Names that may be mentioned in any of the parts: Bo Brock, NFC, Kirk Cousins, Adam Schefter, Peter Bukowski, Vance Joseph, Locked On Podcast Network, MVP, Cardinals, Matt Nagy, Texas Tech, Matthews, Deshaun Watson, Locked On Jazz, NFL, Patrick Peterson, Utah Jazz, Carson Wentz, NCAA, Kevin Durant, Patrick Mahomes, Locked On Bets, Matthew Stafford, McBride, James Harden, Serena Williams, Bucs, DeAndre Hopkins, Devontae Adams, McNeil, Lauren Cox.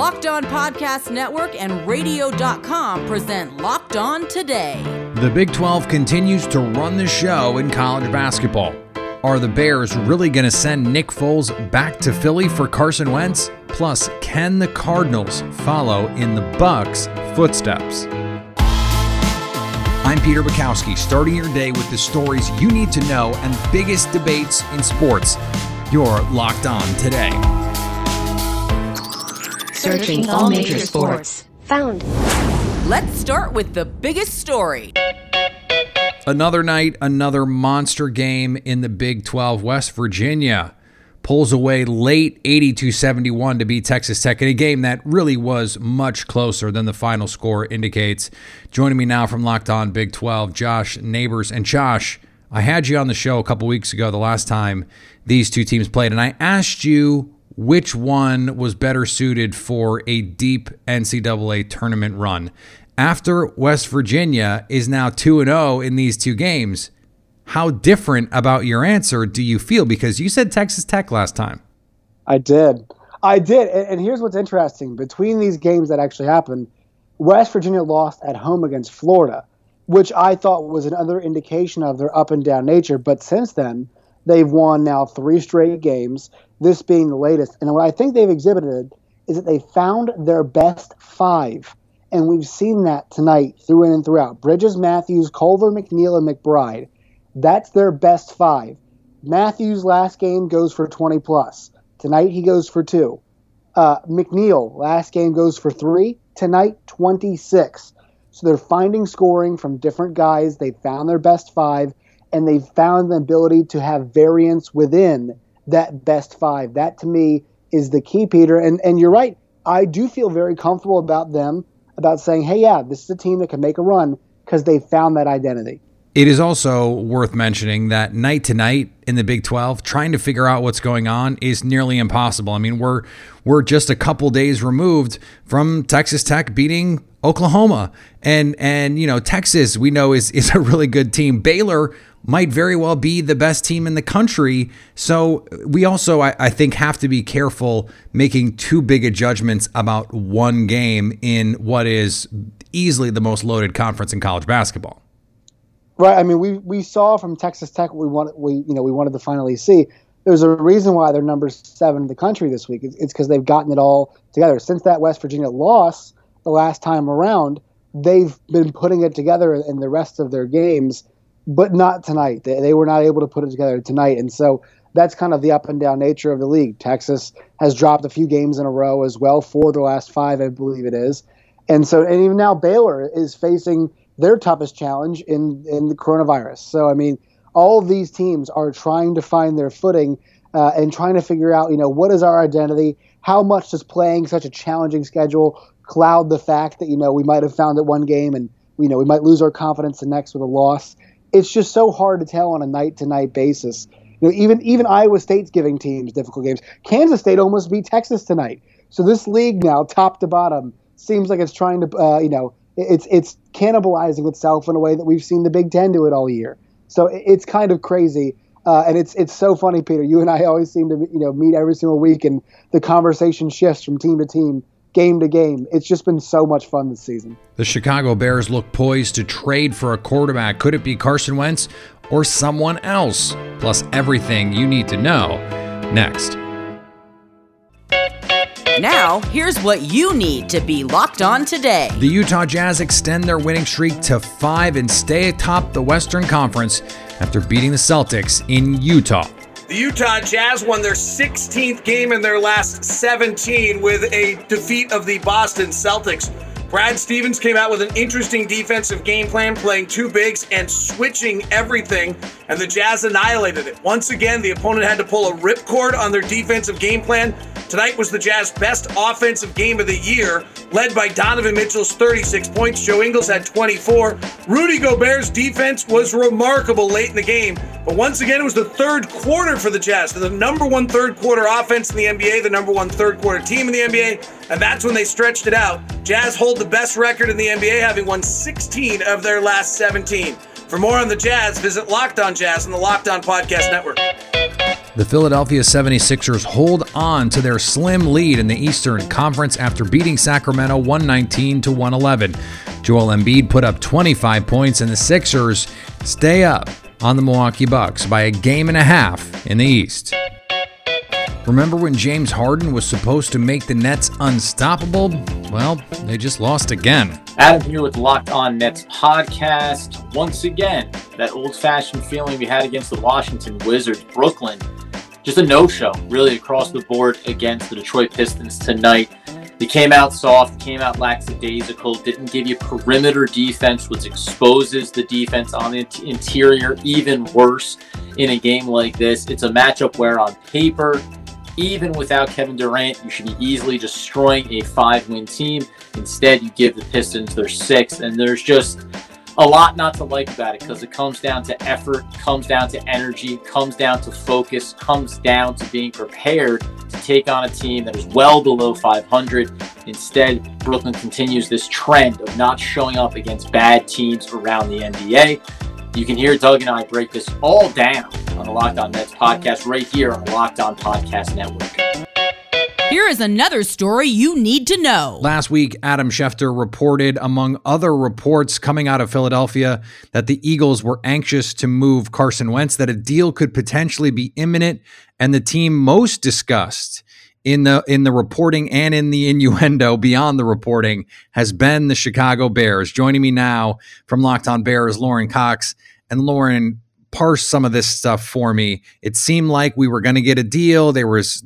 Locked On Podcast Network and Radio.com present Locked On Today. The Big 12 continues to run the show in college basketball. Are the Bears really going to send Nick Foles back to Philly for Carson Wentz? Plus, can the Cardinals follow in the Bucs' footsteps? I'm Peter Bukowski, starting your day with the stories you need to know and the biggest debates in sports. You're Locked On Today. Searching all major sports. Found. Let's start with the biggest story. Another night, another monster game in the Big 12. West Virginia pulls away late 82-71 to beat Texas Tech in a game that really was much closer than the final score indicates. Joining me now from Locked On Big 12, Josh Neighbors. And Josh, I had you on the show a couple weeks ago, the last time these two teams played, and I asked you which one was better suited for a deep NCAA tournament run. After West Virginia is now 2-0 in these two games, how different about your answer do you feel? Because you said Texas Tech last time. I did. And here's what's interesting. Between these games that actually happened, West Virginia lost at home against Florida, which I thought was another indication of their up and down nature. But since then, they've won now three straight games, this being the latest. And what I think they've exhibited is that they found their best five. And we've seen that tonight through in and throughout. Bridges, Matthews, Culver, McNeil, and McBride. That's their best five. Matthews last game goes for 20-plus. Tonight he goes for 2. McNeil last game goes for 3. Tonight, 26. So they're finding scoring from different guys. They found their best five, and they've found the ability to have variance within that best five. That, to me, is the key, Peter. And you're right. I do feel very comfortable about them, about saying, hey, yeah, this is a team that can make a run because they found that identity. It is also worth mentioning that night to night in the Big 12, trying to figure out what's going on is nearly impossible. I mean, we're just a couple days removed from Texas Tech beating Oklahoma. And you know, Texas, we know, is a really good team. Baylor might very well be the best team in the country. So we also, I think, have to be careful making too big of judgments about one game in what is easily the most loaded conference in college basketball. Right. I mean, we saw from Texas Tech what we wanted to finally see. There's a reason why they're number 7 in the country this week. It's because they've gotten it all together. Since that West Virginia loss the last time around, they've been putting it together in the rest of their games. But not tonight. They were not able to put it together tonight. And so that's kind of the up and down nature of the league. Texas has dropped a few games in a row as well, 4 of the last 5, I believe it is. And even now Baylor is facing their toughest challenge in the coronavirus. So, I mean, all of these teams are trying to find their footing and trying to figure out, what is our identity? How much does playing such a challenging schedule cloud the fact that, we might have found it one game and, we might lose our confidence the next with a loss? It's just so hard to tell on a night-to-night basis. Even Iowa State's giving teams difficult games. Kansas State almost beat Texas tonight. So this league now, top to bottom, seems like it's trying to, it's cannibalizing itself in a way that we've seen the Big Ten do it all year. So it's kind of crazy, and it's so funny, Peter. You and I always seem to meet every single week, and the conversation shifts from team to team, game to game. It's just been so much fun this season. The Chicago Bears look poised to trade for a quarterback. Could it be Carson Wentz or someone else? Plus everything you need to know next. Now, here's what you need to be locked on today. The Utah Jazz extend their winning streak to 5 and stay atop the Western Conference after beating the Celtics in Utah. The Utah Jazz won their 16th game in their last 17 with a defeat of the Boston Celtics. Brad Stevens came out with an interesting defensive game plan, playing 2 bigs and switching everything, and the Jazz annihilated it. Once again, the opponent had to pull a ripcord on their defensive game plan. Tonight was the Jazz best offensive game of the year, led by Donovan Mitchell's 36 points. Joe Ingles had 24. Rudy Gobert's defense was remarkable late in the game. But once again, it was the third quarter for the Jazz. They're the number 1 third quarter offense in the NBA, the number 1 third quarter team in the NBA, and that's when they stretched it out. Jazz hold the best record in the NBA, having won 16 of their last 17. For more on the Jazz, visit Locked On Jazz on the Locked On Podcast Network. The Philadelphia 76ers hold on to their slim lead in the Eastern Conference after beating Sacramento 119-111. Joel Embiid put up 25 points, and the Sixers stay up on the Milwaukee Bucks by a game and a half in the East. Remember when James Harden was supposed to make the Nets unstoppable? Well, they just lost again. Adam here with Locked On Nets podcast. Once again, that old-fashioned feeling we had against the Washington Wizards, Brooklyn. Just a no-show, really, across the board against the Detroit Pistons tonight. They came out soft, came out lackadaisical, didn't give you perimeter defense, which exposes the defense on the interior even worse in a game like this. It's a matchup where, on paper, even without Kevin Durant, you should be easily destroying a 5-win team. Instead, you give the Pistons their 6th, and there's just a lot not to like about it because it comes down to effort, comes down to energy, comes down to focus, comes down to being prepared to take on a team that is well below 500. Instead, Brooklyn continues this trend of not showing up against bad teams around the NBA. You can hear Doug and I break this all down on the Locked On Nets podcast right here on the Locked On Podcast Network. Here is another story you need to know. Last week, Adam Schefter reported, among other reports coming out of Philadelphia, that the Eagles were anxious to move Carson Wentz, that a deal could potentially be imminent, and the team most discussed in the reporting and in the innuendo beyond the reporting has been the Chicago Bears. Joining me now from Locked On Bears, Lauren Cox. And Lauren parsed some of this stuff for me. It seemed like we were going to get a deal. There was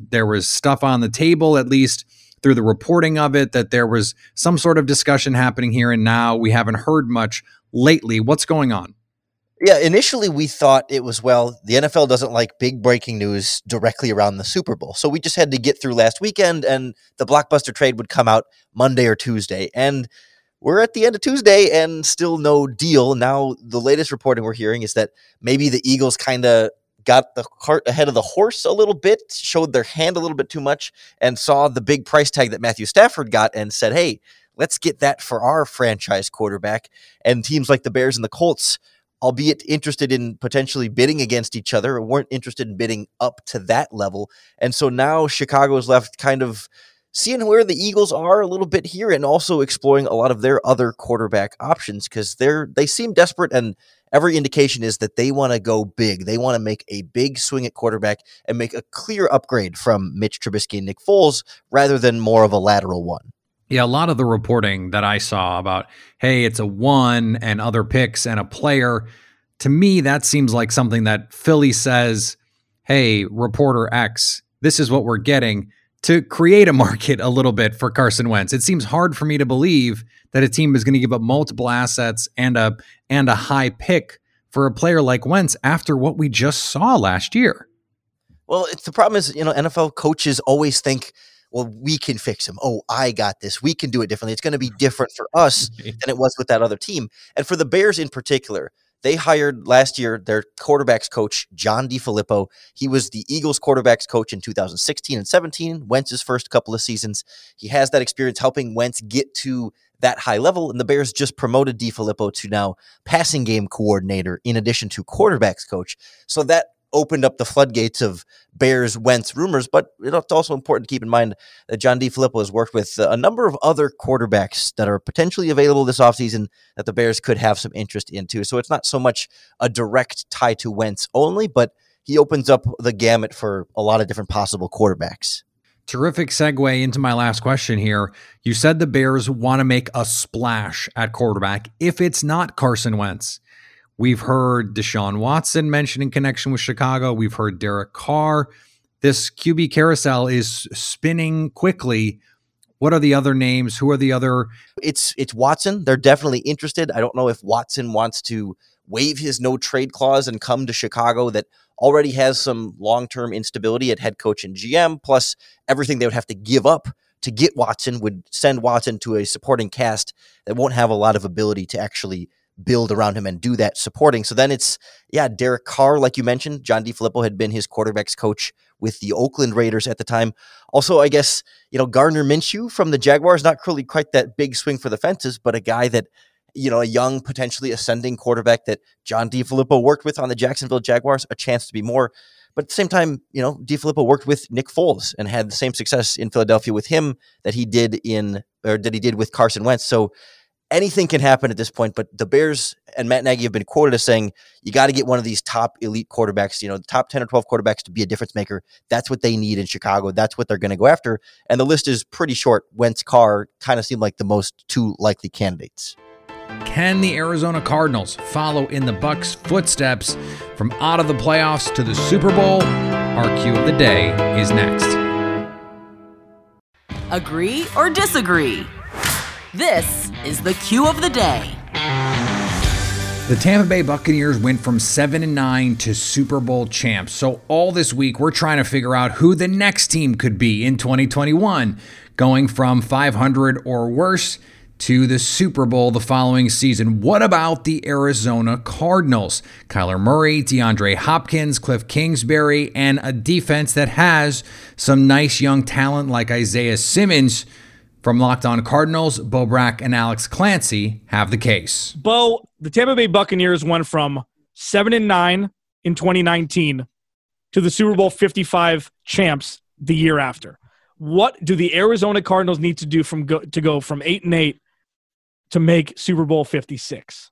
stuff on the table, at least through the reporting of it, that there was some sort of discussion happening here and now. We haven't heard much lately. What's going on? Yeah, initially we thought it was, well, the NFL doesn't like big breaking news directly around the Super Bowl. So we just had to get through last weekend, and the blockbuster trade would come out Monday or Tuesday. And we're at the end of Tuesday and still no deal. Now, the latest reporting we're hearing is that maybe the Eagles kind of got the cart ahead of the horse a little bit, showed their hand a little bit too much, and saw the big price tag that Matthew Stafford got and said, hey, let's get that for our franchise quarterback. And teams like the Bears and the Colts, albeit interested in potentially bidding against each other, weren't interested in bidding up to that level. And so now Chicago is left kind of seeing where the Eagles are a little bit here, and also exploring a lot of their other quarterback options because they seem desperate, and every indication is that they want to go big. They want to make a big swing at quarterback and make a clear upgrade from Mitch Trubisky and Nick Foles rather than more of a lateral one. Yeah, a lot of the reporting that I saw about, hey, it's a one and other picks and a player, to me, that seems like something that Philly says, hey, reporter X, this is what we're getting, to create a market a little bit for Carson Wentz. It seems hard for me to believe that a team is going to give up multiple assets and a high pick for a player like Wentz after what we just saw last year. Well, the problem is, NFL coaches always think, well, we can fix him. Oh, I got this. We can do it differently. It's going to be different for us than it was with that other team. And for the Bears in particular, they hired last year their quarterbacks coach, John DeFilippo. He was the Eagles quarterbacks coach in 2016 and 17, Wentz's first couple of seasons. He has that experience helping Wentz get to that high level, and the Bears just promoted DeFilippo to now passing game coordinator in addition to quarterbacks coach. So that opened up the floodgates of Bears-Wentz rumors, but it's also important to keep in mind that John DeFilippo has worked with a number of other quarterbacks that are potentially available this offseason that the Bears could have some interest in too. So it's not so much a direct tie to Wentz only, but he opens up the gamut for a lot of different possible quarterbacks. Terrific segue into my last question here. You said the Bears want to make a splash at quarterback if it's not Carson Wentz. We've heard Deshaun Watson mentioned in connection with Chicago. We've heard Derek Carr. This QB carousel is spinning quickly. What are the other names? Who are the other? It's Watson. They're definitely interested. I don't know if Watson wants to waive his no-trade clause and come to Chicago that already has some long-term instability at head coach and GM, plus everything they would have to give up to get Watson would send Watson to a supporting cast that won't have a lot of ability to actually build around him and do that supporting. So then it's, Derek Carr, like you mentioned. John DeFilippo had been his quarterback's coach with the Oakland Raiders at the time. Also, I guess, Gardner Minshew from the Jaguars, not really quite that big swing for the fences, but a guy that, a young, potentially ascending quarterback that John DeFilippo worked with on the Jacksonville Jaguars, a chance to be more. But at the same time, you know, DeFilippo worked with Nick Foles and had the same success in Philadelphia with him that he did with Carson Wentz. So anything can happen at this point. But the Bears and Matt Nagy have been quoted as saying, you got to get one of these top elite quarterbacks, you know, the top 10 or 12 quarterbacks to be a difference maker. That's what they need in Chicago. That's what they're going to go after. And the list is pretty short. Wentz, Carr kind of seem like the most two likely candidates. Can the Arizona Cardinals follow in the Bucs' footsteps from out of the playoffs to the Super Bowl? Our cue of the day is next. Agree or disagree? This is the cue of the day. The Tampa Bay Buccaneers went from 7-9 to Super Bowl champs. So all this week, we're trying to figure out who the next team could be in 2021, going from 500 or worse to the Super Bowl the following season. What about the Arizona Cardinals? Kyler Murray, DeAndre Hopkins, Cliff Kingsbury, and a defense that has some nice young talent like Isaiah Simmons. From Locked On Cardinals, Bo Brack and Alex Clancy have the case. Bo, the Tampa Bay Buccaneers went from 7-9 in 2019 to the Super Bowl 55 champs the year after. What do the Arizona Cardinals need to do to go from 8-8 to make Super Bowl 56?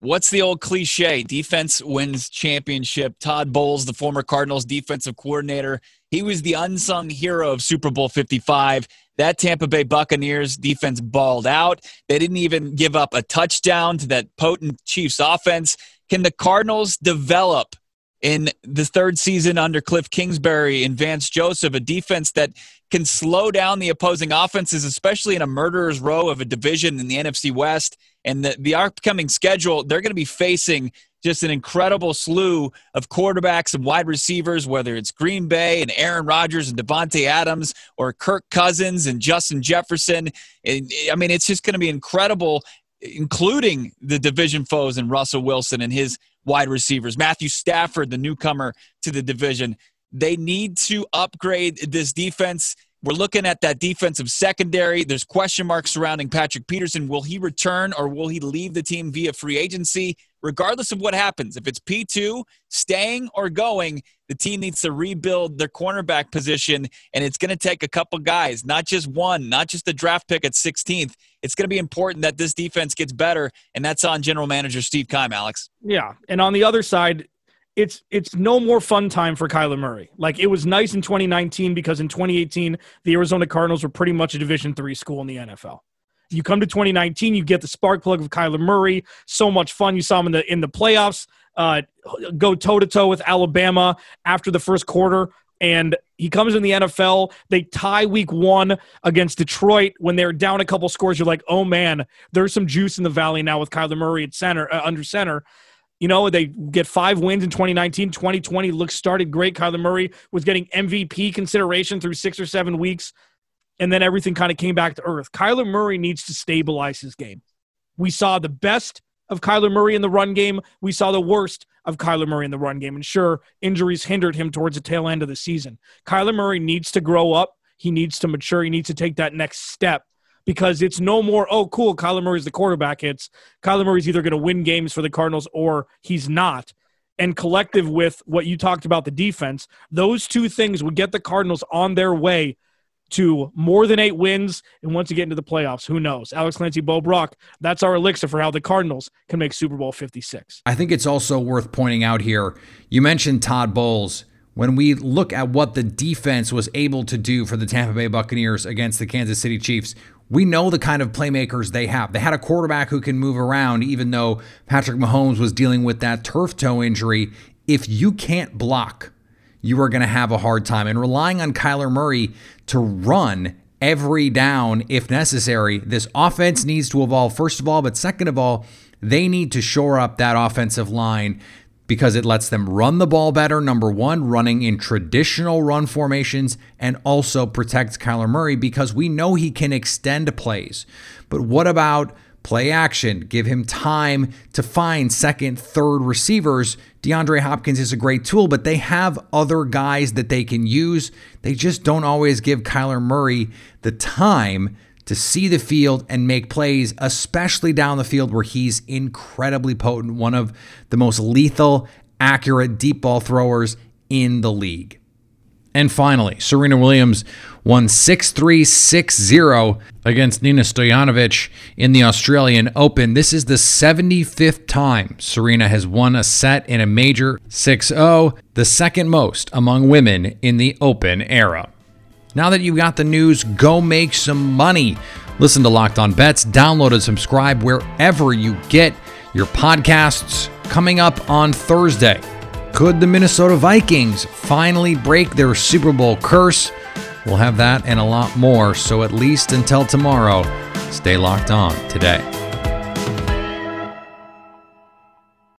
What's the old cliche? Defense wins championship. Todd Bowles, the former Cardinals defensive coordinator, he was the unsung hero of Super Bowl 55. That Tampa Bay Buccaneers defense balled out. They didn't even give up a touchdown to that potent Chiefs offense. Can the Cardinals develop in the third season under Cliff Kingsbury and Vance Joseph, a defense that can slow down the opposing offenses, especially in a murderer's row of a division in the NFC West? And the upcoming schedule, they're going to be facing just an incredible slew of quarterbacks and wide receivers, whether it's Green Bay and Aaron Rodgers and Devontae Adams or Kirk Cousins and Justin Jefferson. And, I mean, it's just going to be incredible, including the division foes and Russell Wilson and his wide receivers. Matthew Stafford, the newcomer to the division. They need to upgrade this defense. We're looking at that defensive secondary. There's question marks surrounding Patrick Peterson. Will he return or will he leave the team via free agency? Regardless of what happens, if it's P2, staying or going, the team needs to rebuild their cornerback position, and it's going to take a couple guys, not just one, not just the draft pick at 16th. It's going to be important that this defense gets better, and that's on general manager Steve Keim, Alex. Yeah, and on the other side, It's no more fun time for Kyler Murray. Like, it was nice in 2019 because in 2018, the Arizona Cardinals were pretty much a Division III school in the NFL. You come to 2019, you get the spark plug of Kyler Murray. So much fun. You saw him in the playoffs, go toe-to-toe with Alabama after the first quarter. And he comes in the NFL. They tie week one against Detroit when they're down a couple scores. You're like, oh, man, there's some juice in the valley now with Kyler Murray at center, under center. You know, they get 5 wins in 2019. 2020 started great. Kyler Murray was getting MVP consideration through 6 or 7 weeks, and then everything kind of came back to earth. Kyler Murray needs to stabilize his game. We saw the best of Kyler Murray in the run game. We saw the worst of Kyler Murray in the run game. And sure, injuries hindered him towards the tail end of the season. Kyler Murray needs to grow up. He needs to mature. He needs to take that next step. Because it's no more, oh, cool, Kyler Murray's the quarterback. It's Kyler Murray's either going to win games for the Cardinals or he's not. And collective with what you talked about, the defense, those two things would get the Cardinals on their way to more than 8 wins. And once you get into the playoffs, who knows? Alex Clancy, Bo Brock, that's our elixir for how the Cardinals can make Super Bowl 56. I think it's also worth pointing out here, you mentioned Todd Bowles. When we look at what the defense was able to do for the Tampa Bay Buccaneers against the Kansas City Chiefs, we know the kind of playmakers they have. They had a quarterback who can move around, even though Patrick Mahomes was dealing with that turf toe injury. If you can't block, you are going to have a hard time. And relying on Kyler Murray to run every down if necessary, this offense needs to evolve, first of all. But second of all, they need to shore up that offensive line because it lets them run the ball better, number one, running in traditional run formations, and also protects Kyler Murray because we know he can extend plays. But what about play action? Give him time to find second, third receivers. DeAndre Hopkins is a great tool, but they have other guys that they can use. They just don't always give Kyler Murray the time to see the field and make plays, especially down the field where he's incredibly potent, one of the most lethal, accurate deep ball throwers in the league. And finally, Serena Williams won 6-3, 6-0 against Nina Stojanovic in the Australian Open. This is the 75th time Serena has won a set in a major, 6-0, the second most among women in the Open era. Now that you've got the news, go make some money. Listen to Locked On Bets, download and subscribe wherever you get your podcasts. Coming up on Thursday, could the Minnesota Vikings finally break their Super Bowl curse? We'll have that and a lot more, so at least until tomorrow, stay locked on today.